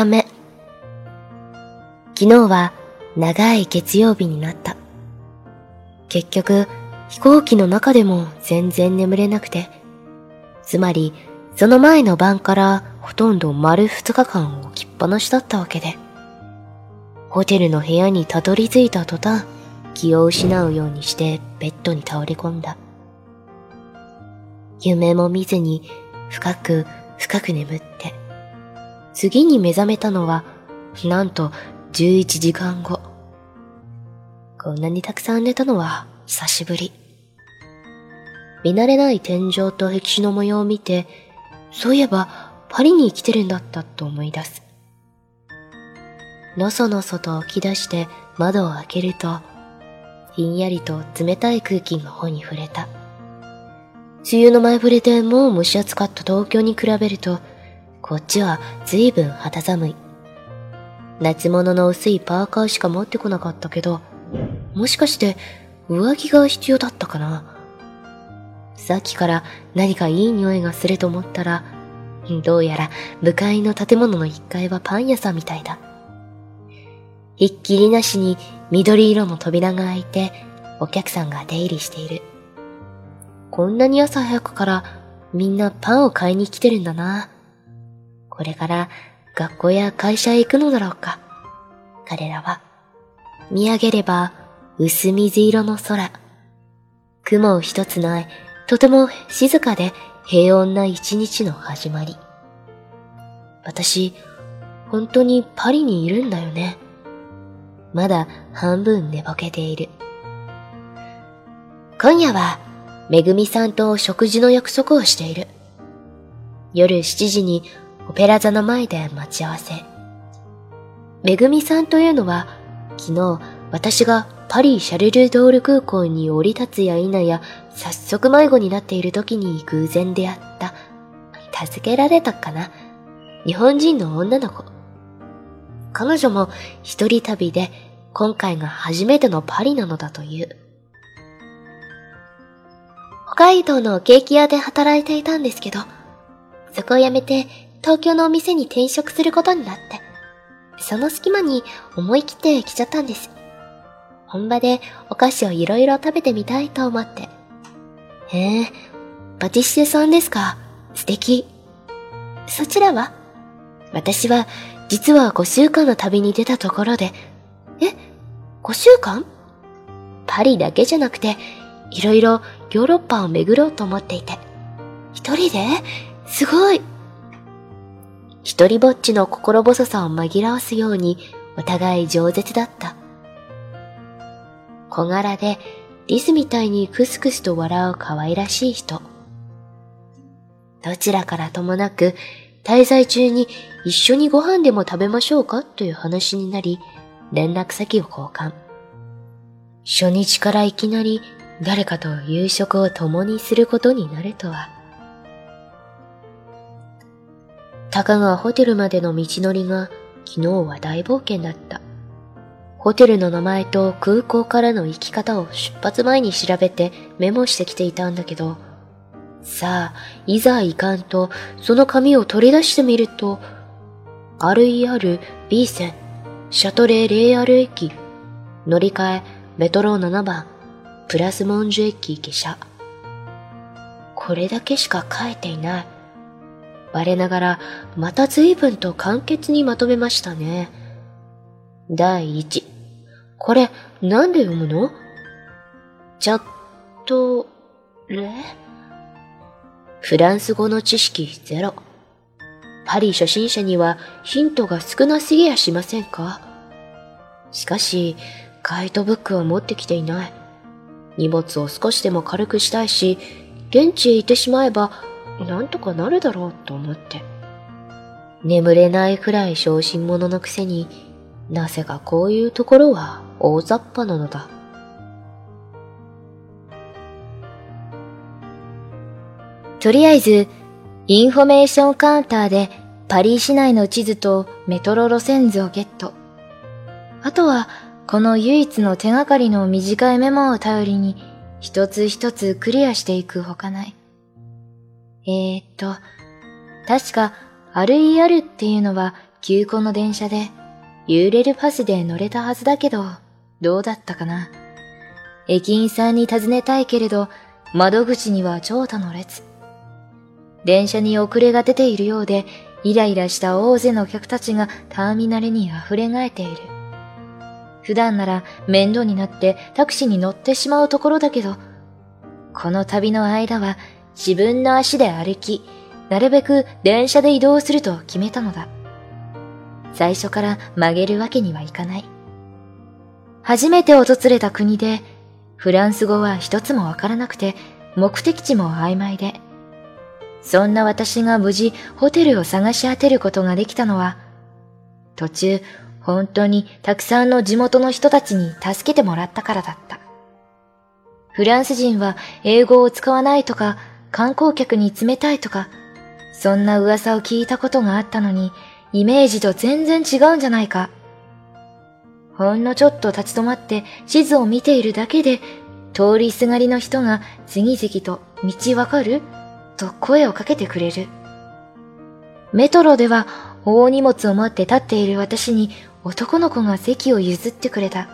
日目。昨日は長い月曜日になった。結局、飛行機の中でも全然眠れなくて、つまりその前の晩からほとんど丸2日間起きっぱなしだったわけで、ホテルの部屋にたどり着いた途端、気を失うようにしてベッドに倒れ込んだ。夢も見ずに深く深く眠って、次に目覚めたのはなんと11時間後。こんなにたくさん寝たのは久しぶり。見慣れない天井と壁紙の模様を見て、そういえばパリに生きてるんだったと思い出す。のそのそと起き出して窓を開けると、ひんやりと冷たい空気の方に触れた。梅雨の前触れでもう蒸し暑かった東京に比べると、こっちは随分肌寒い。夏物の薄いパーカーしか持ってこなかったけど、もしかして上着が必要だったかな。さっきから何かいい匂いがすると思ったら、どうやら向かいの建物の1階はパン屋さんみたいだ。ひっきりなしに緑色の扉が開いて、お客さんが出入りしている。こんなに朝早くからみんなパンを買いに来てるんだな。これから学校や会社へ行くのだろうか。彼らは見上げれば薄水色の空、雲一つない、とても静かで平穏な一日の始まり。私、本当にパリにいるんだよね。まだ半分寝ぼけている。今夜はめぐみさんと食事の約束をしている。夜7時にオペラ座の前で待ち合わせ。めぐみさんというのは、昨日私がパリシャルルドール空港に降り立つや否や、早速迷子になっている時に偶然出会った、助けられたかな、日本人の女の子。彼女も一人旅で、今回が初めてのパリなのだという。北海道のケーキ屋で働いていたんですけど、そこを辞めて東京のお店に転職することになって、その隙間に思い切って来ちゃったんです。本場でお菓子をいろいろ食べてみたいと思って。へえ、パティシエさんですか。素敵。そちらは？私は実は5週間の旅に出たところで。5週間？パリだけじゃなくて、いろいろヨーロッパを巡ろうと思っていて。一人で？すごい。一人ぼっちの心細さを紛らわすように、お互い饒舌だった。小柄で、リスみたいにクスクスと笑う可愛らしい人。どちらからともなく、滞在中に一緒にご飯でも食べましょうかという話になり、連絡先を交換。初日からいきなり誰かと夕食を共にすることになるとは。たかがホテルまでの道のりが、昨日は大冒険だった。ホテルの名前と空港からの行き方を出発前に調べてメモしてきていたんだけど、さあ、いざ行かんと、その紙を取り出してみると、RER、B 線、シャトレー・レーアル駅、乗り換え、メトロ7番、プラスモンジュ駅下車。これだけしか書いていない。我ながら、また随分と簡潔にまとめましたね。第一。これ、なんで読むの？チャットレ？フランス語の知識0。パリ初心者にはヒントが少なすぎやしませんか？しかし、ガイドブックは持ってきていない。荷物を少しでも軽くしたいし、現地へ行ってしまえば、なんとかなるだろうと思って。眠れないくらい小心者のくせに、なぜかこういうところは大雑把なのだ。とりあえず、インフォメーションカウンターでパリ市内の地図とメトロ路線図をゲット。あとは、この唯一の手がかりの短いメモを頼りに、一つ一つクリアしていくほかない。確か RER っていうのは急行の電車で揺れるパスで乗れたはずだけど、どうだったかな。駅員さんに尋ねたいけれど、窓口には長蛇の列。電車に遅れが出ているようで、イライラした大勢の客たちがターミナルに溢れ返っている。普段なら面倒になってタクシーに乗ってしまうところだけど、この旅の間は自分の足で歩き、なるべく電車で移動すると決めたのだ。最初から曲げるわけにはいかない。初めて訪れた国で、フランス語は一つもわからなくて、目的地も曖昧で、そんな私が無事ホテルを探し当てることができたのは、途中本当にたくさんの地元の人たちに助けてもらったからだった。フランス人は英語を使わないとか、観光客に冷たいとか、そんな噂を聞いたことがあったのに、イメージと全然違うんじゃないか。ほんのちょっと立ち止まって地図を見ているだけで、通りすがりの人が次々と道わかると声をかけてくれる。メトロでは大荷物を持って立っている私に男の子が席を譲ってくれた。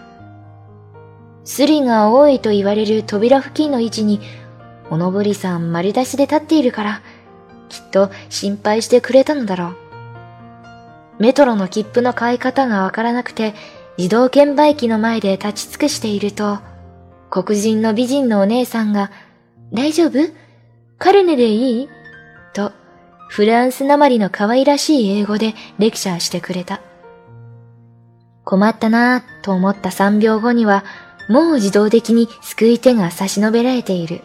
スリが多いと言われる扉付近の位置に、おのぼりさん丸出しで立っているから、きっと心配してくれたのだろう。メトロの切符の買い方がわからなくて、自動券売機の前で立ち尽くしていると、黒人の美人のお姉さんが、大丈夫？カルネでいい？と、フランスなまりの可愛らしい英語でレクチャーしてくれた。困ったなぁと思った3秒後には、もう自動的に救い手が差し伸べられている。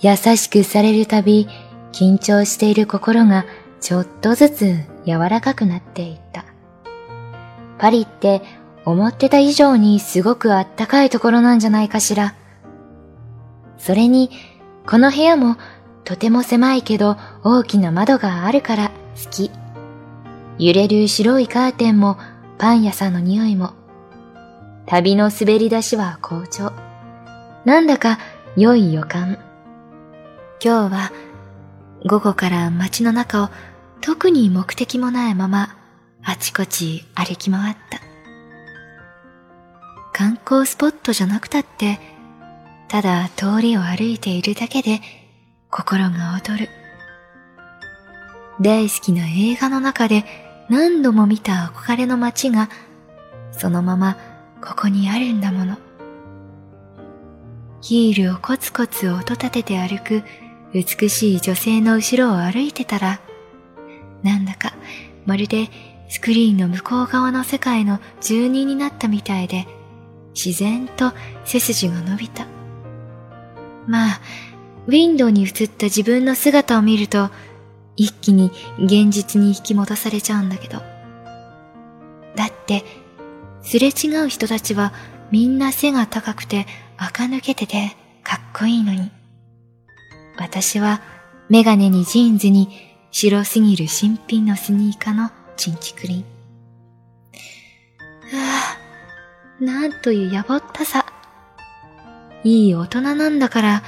優しくされるたび、緊張している心がちょっとずつ柔らかくなっていった。パリって思ってた以上にすごくあったかいところなんじゃないかしら。それに、この部屋もとても狭いけど大きな窓があるから好き。揺れる白いカーテンもパン屋さんの匂いも。旅の滑り出しは好調。なんだか良い予感。今日は午後から街の中を特に目的もないままあちこち歩き回った。観光スポットじゃなくたって、ただ通りを歩いているだけで心が躍る。大好きな映画の中で何度も見た憧れの街がそのままここにあるんだもの。ヒールをコツコツ音立てて歩く美しい女性の後ろを歩いてたら、なんだかまるでスクリーンの向こう側の世界の住人になったみたいで、自然と背筋が伸びた。まあ、ウィンドウに映った自分の姿を見ると、一気に現実に引き戻されちゃうんだけど。だって、すれ違う人たちはみんな背が高くて垢抜けててかっこいいのに。私はメガネにジーンズに白すぎる新品のスニーカーのチンチクリン。ああ、なんというやぼったさ。いい大人なんだから、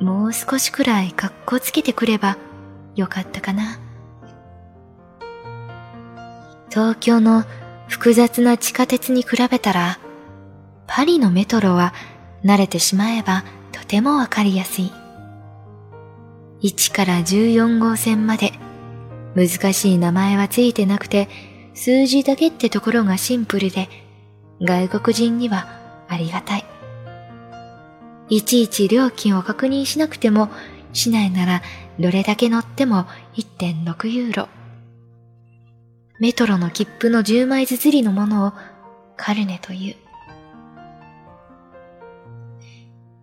もう少しくらい格好つけてくればよかったかな。東京の複雑な地下鉄に比べたら、パリのメトロは慣れてしまえばとてもわかりやすい。1から14号線まで難しい名前はついてなくて、数字だけってところがシンプルで外国人にはありがたい。いちいち料金を確認しなくても、市内ならどれだけ乗っても 1.6 ユーロ。メトロの切符の10枚ずつりのものをカルネという。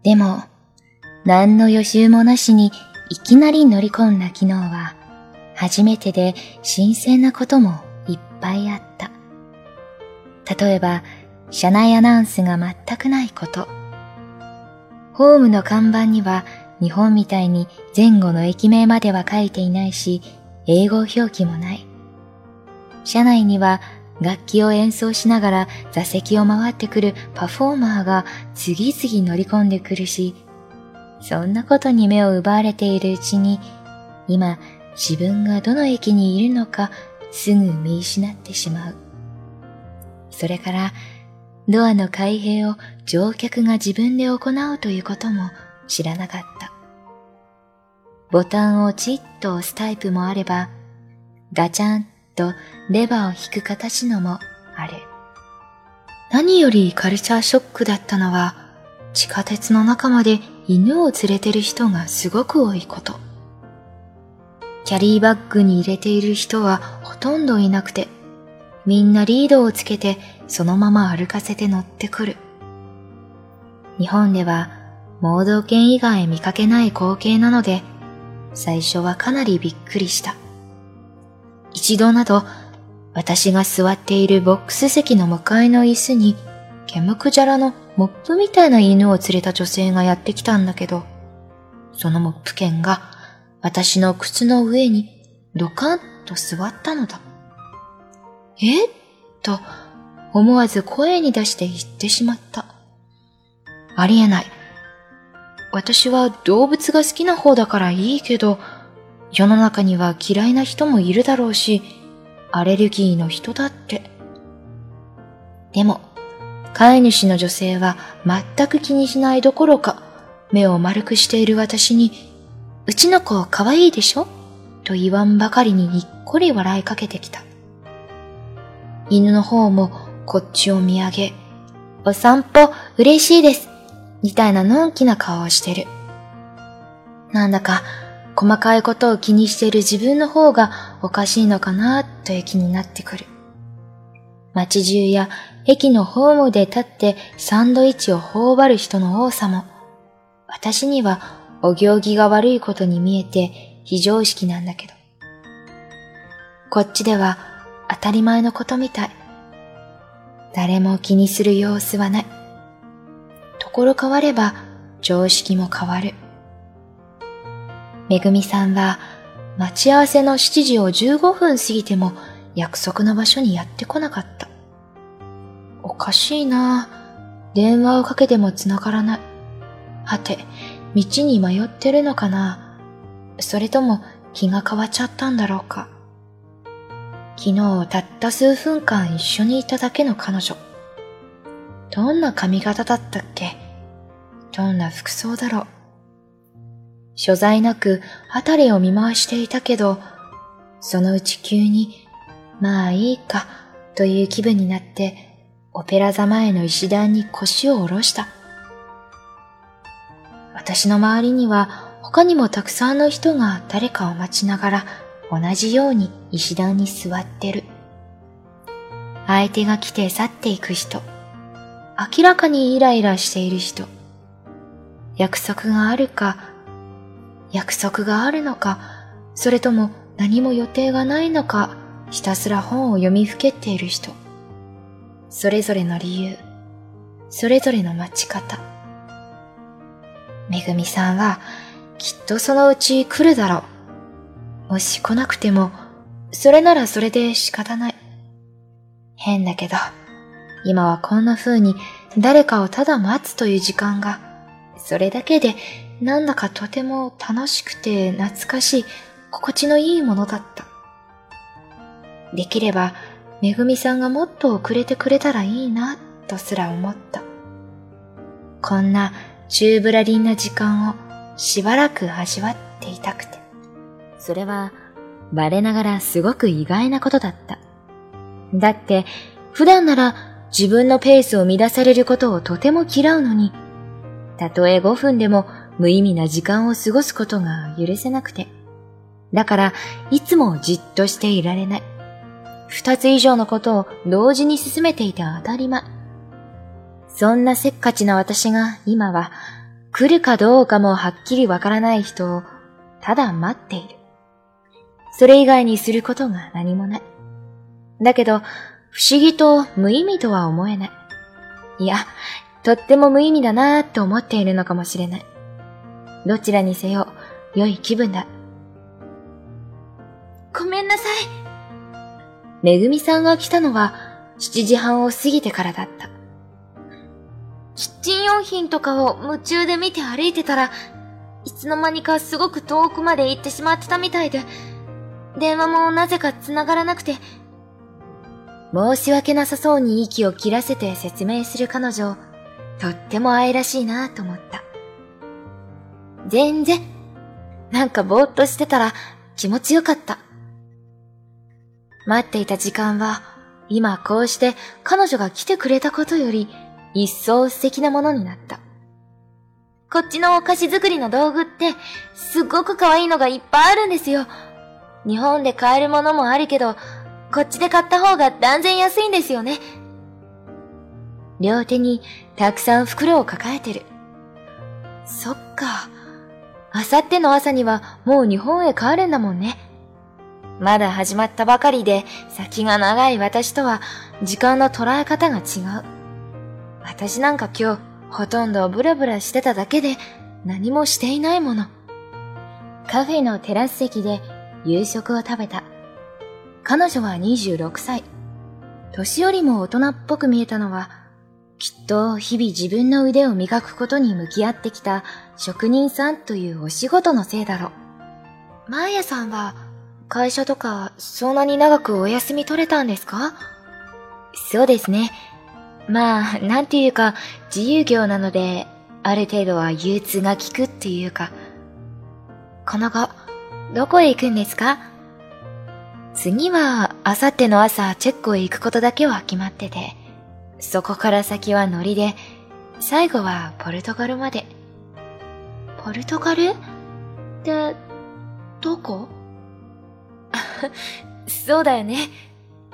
でも、何の予習もなしにいきなり乗り込んだ昨日は、初めてで新鮮なこともいっぱいあった。例えば、車内アナウンスが全くないこと。ホームの看板には日本みたいに前後の駅名までは書いていないし、英語表記もない。車内には、楽器を演奏しながら座席を回ってくるパフォーマーが次々乗り込んでくるし、そんなことに目を奪われているうちに、今自分がどの駅にいるのかすぐ見失ってしまう。それからドアの開閉を乗客が自分で行うということも知らなかった。ボタンをチッと押すタイプもあれば、ガチャンとレバーを引く形のもある。何よりカルチャーショックだったのは、地下鉄の中まで犬を連れてる人がすごく多いこと。キャリーバッグに入れている人はほとんどいなくて、みんなリードをつけてそのまま歩かせて乗ってくる。日本では盲導犬以外見かけない光景なので、最初はかなりびっくりした。一度など、私が座っているボックス席の向かいの椅子に、毛むくじゃらのモップみたいな犬を連れた女性がやってきたんだけど、そのモップ犬が私の靴の上にドカンと座ったのだ。えっと思わず声に出して言ってしまった。ありえない。私は動物が好きな方だからいいけど、世の中には嫌いな人もいるだろうし、アレルギーの人だって。でも、飼い主の女性は全く気にしないどころか、目を丸くしている私に、うちの子可愛いでしょと言わんばかりににっこり笑いかけてきた。犬の方もこっちを見上げ、お散歩嬉しいですみたいなのんきな顔をしてる。なんだか、細かいことを気にしている自分の方がおかしいのかなという気になってくる。街中や駅のホームで立ってサンドイッチを頬張る人の多さも、私にはお行儀が悪いことに見えて非常識なんだけど。こっちでは当たり前のことみたい。誰も気にする様子はない。ところ変われば常識も変わる。めぐみさんは待ち合わせの7時を15分過ぎても約束の場所にやってこなかった。おかしいなぁ。電話をかけても繋がらない。はて、道に迷ってるのかな。それとも気が変わっちゃったんだろうか。昨日たった数分間一緒にいただけの彼女。どんな髪型だったっけ。どんな服装だろう。所在なく辺りを見回していたけど、そのうち急に、まあいいかという気分になって、オペラ座前の石段に腰を下ろした。私の周りには他にもたくさんの人が誰かを待ちながら同じように石段に座ってる。相手が来て去っていく人、明らかにイライラしている人、約束があるか、約束があるのか、それとも何も予定がないのか、ひたすら本を読みふけっている人。それぞれの理由、それぞれの待ち方。めぐみさんはきっとそのうち来るだろう。もし来なくても、それならそれで仕方ない。変だけど、今はこんな風に誰かをただ待つという時間が、それだけでなんだかとても楽しくて懐かしい、心地のいいものだった。できれば、めぐみさんがもっと遅れてくれたらいいな、とすら思った。こんな宙ぶらりんな時間をしばらく味わっていたくて。それは、我ながらすごく意外なことだった。だって、普段なら自分のペースを乱されることをとても嫌うのに、たとえ5分でも、無意味な時間を過ごすことが許せなくて。だから、いつもじっとしていられない。2つ以上のことを同時に進めていた当たり前。そんなせっかちな私が今は、来るかどうかもはっきりわからない人をただ待っている。それ以外にすることが何もない。だけど、不思議と無意味とは思えない。いや、とっても無意味だなぁと思っているのかもしれない。どちらにせよ、良い気分だ。ごめんなさい。めぐみさんが来たのは、7時半を過ぎてからだった。キッチン用品とかを夢中で見て歩いてたら、いつの間にかすごく遠くまで行ってしまってたみたいで、電話もなぜか繋がらなくて。申し訳なさそうに息を切らせて説明する彼女、とっても愛らしいなぁと思った。全然、なんかぼーっとしてたら気持ちよかった。待っていた時間は、今こうして彼女が来てくれたことより、一層素敵なものになった。こっちのお菓子作りの道具って、すごく可愛いのがいっぱいあるんですよ。日本で買えるものもあるけど、こっちで買った方が断然安いんですよね。両手にたくさん袋を抱えてる。そっか。あさっての朝にはもう日本へ帰るんだもんね。まだ始まったばかりで先が長い私とは時間の捉え方が違う。私なんか今日ほとんどブラブラしてただけで何もしていないもの。カフェのテラス席で夕食を食べた。彼女は26歳。年よりも大人っぽく見えたのは、きっと日々自分の腕を磨くことに向き合ってきた職人さんというお仕事のせいだろう。マーヤさんは会社とかそんなに長くお休み取れたんですか？そうですね。まあ、なんていうか自由業なので、ある程度は融通が利くっていうか。この後、どこへ行くんですか？次は、あさっての朝、チェックへ行くことだけは決まってて、そこから先はノリで、最後はポルトガルまで。ポルトガル？って、どこ？そうだよね。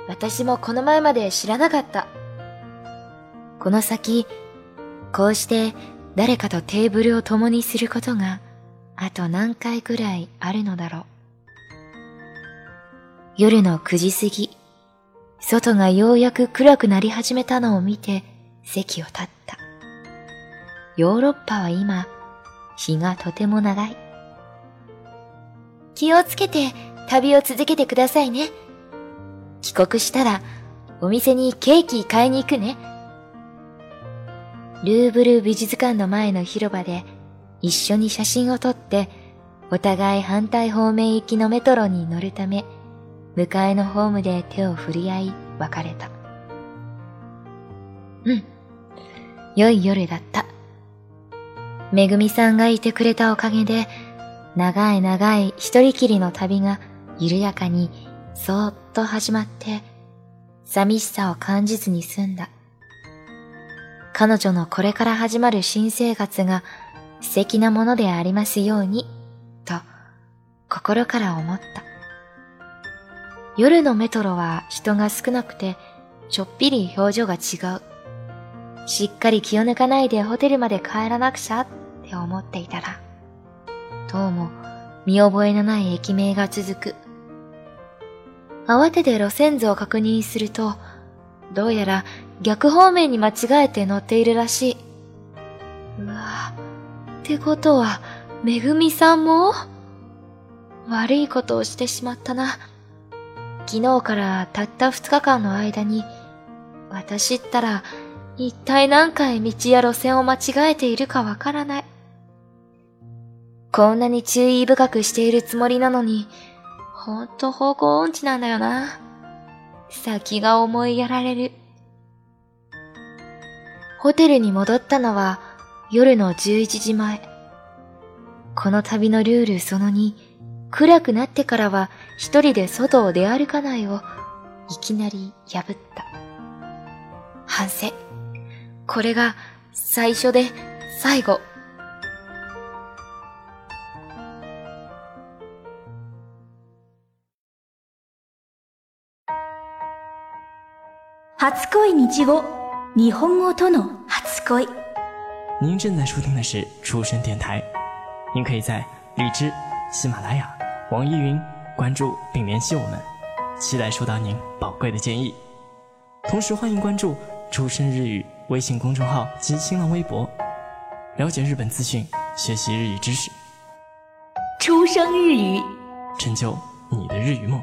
私もこの前まで知らなかった。この先、こうして誰かとテーブルを共にすることが、あと何回ぐらいあるのだろう。夜の9時過ぎ、外がようやく暗くなり始めたのを見て席を立った。ヨーロッパは今、日がとても長い。気をつけて旅を続けてくださいね。帰国したらお店にケーキ買いに行くね。ルーブル美術館の前の広場で一緒に写真を撮って、お互い反対方面行きのメトロに乗るため、向かいのホームで手を振り合い別れた。うん。良い夜だった。めぐみさんがいてくれたおかげで、長い長い一人きりの旅が緩やかにそーっと始まって、寂しさを感じずに済んだ。彼女のこれから始まる新生活が素敵なものでありますように、と心から思った。夜のメトロは人が少なくて、ちょっぴり表情が違う。しっかり気を抜かないでホテルまで帰らなくちゃって思っていたら、どうも見覚えのない駅名が続く。慌てて路線図を確認すると、どうやら逆方面に間違えて乗っているらしい。うわぁ、ってことは、めぐみさんも？悪いことをしてしまったな。昨日からたった2日間の間に、私ったら一体何回道や路線を間違えているかわからない。こんなに注意深くしているつもりなのに、ほんと方向音痴なんだよな。先が思いやられる。ホテルに戻ったのは夜の11時前。この旅のルールその2、暗くなってからは一人で外を出歩かないをいきなり破った。反省。これが最初で最後。初恋日語、日本語との初恋。您正在收听的是出生电台，您可以在荔枝、喜马拉雅、网易云关注并联系我们，期待收到您宝贵的建议。同时欢迎关注出生日语微信公众号及新浪微博，了解日本资讯，学习日语知识。出生日语，成就你的日语梦。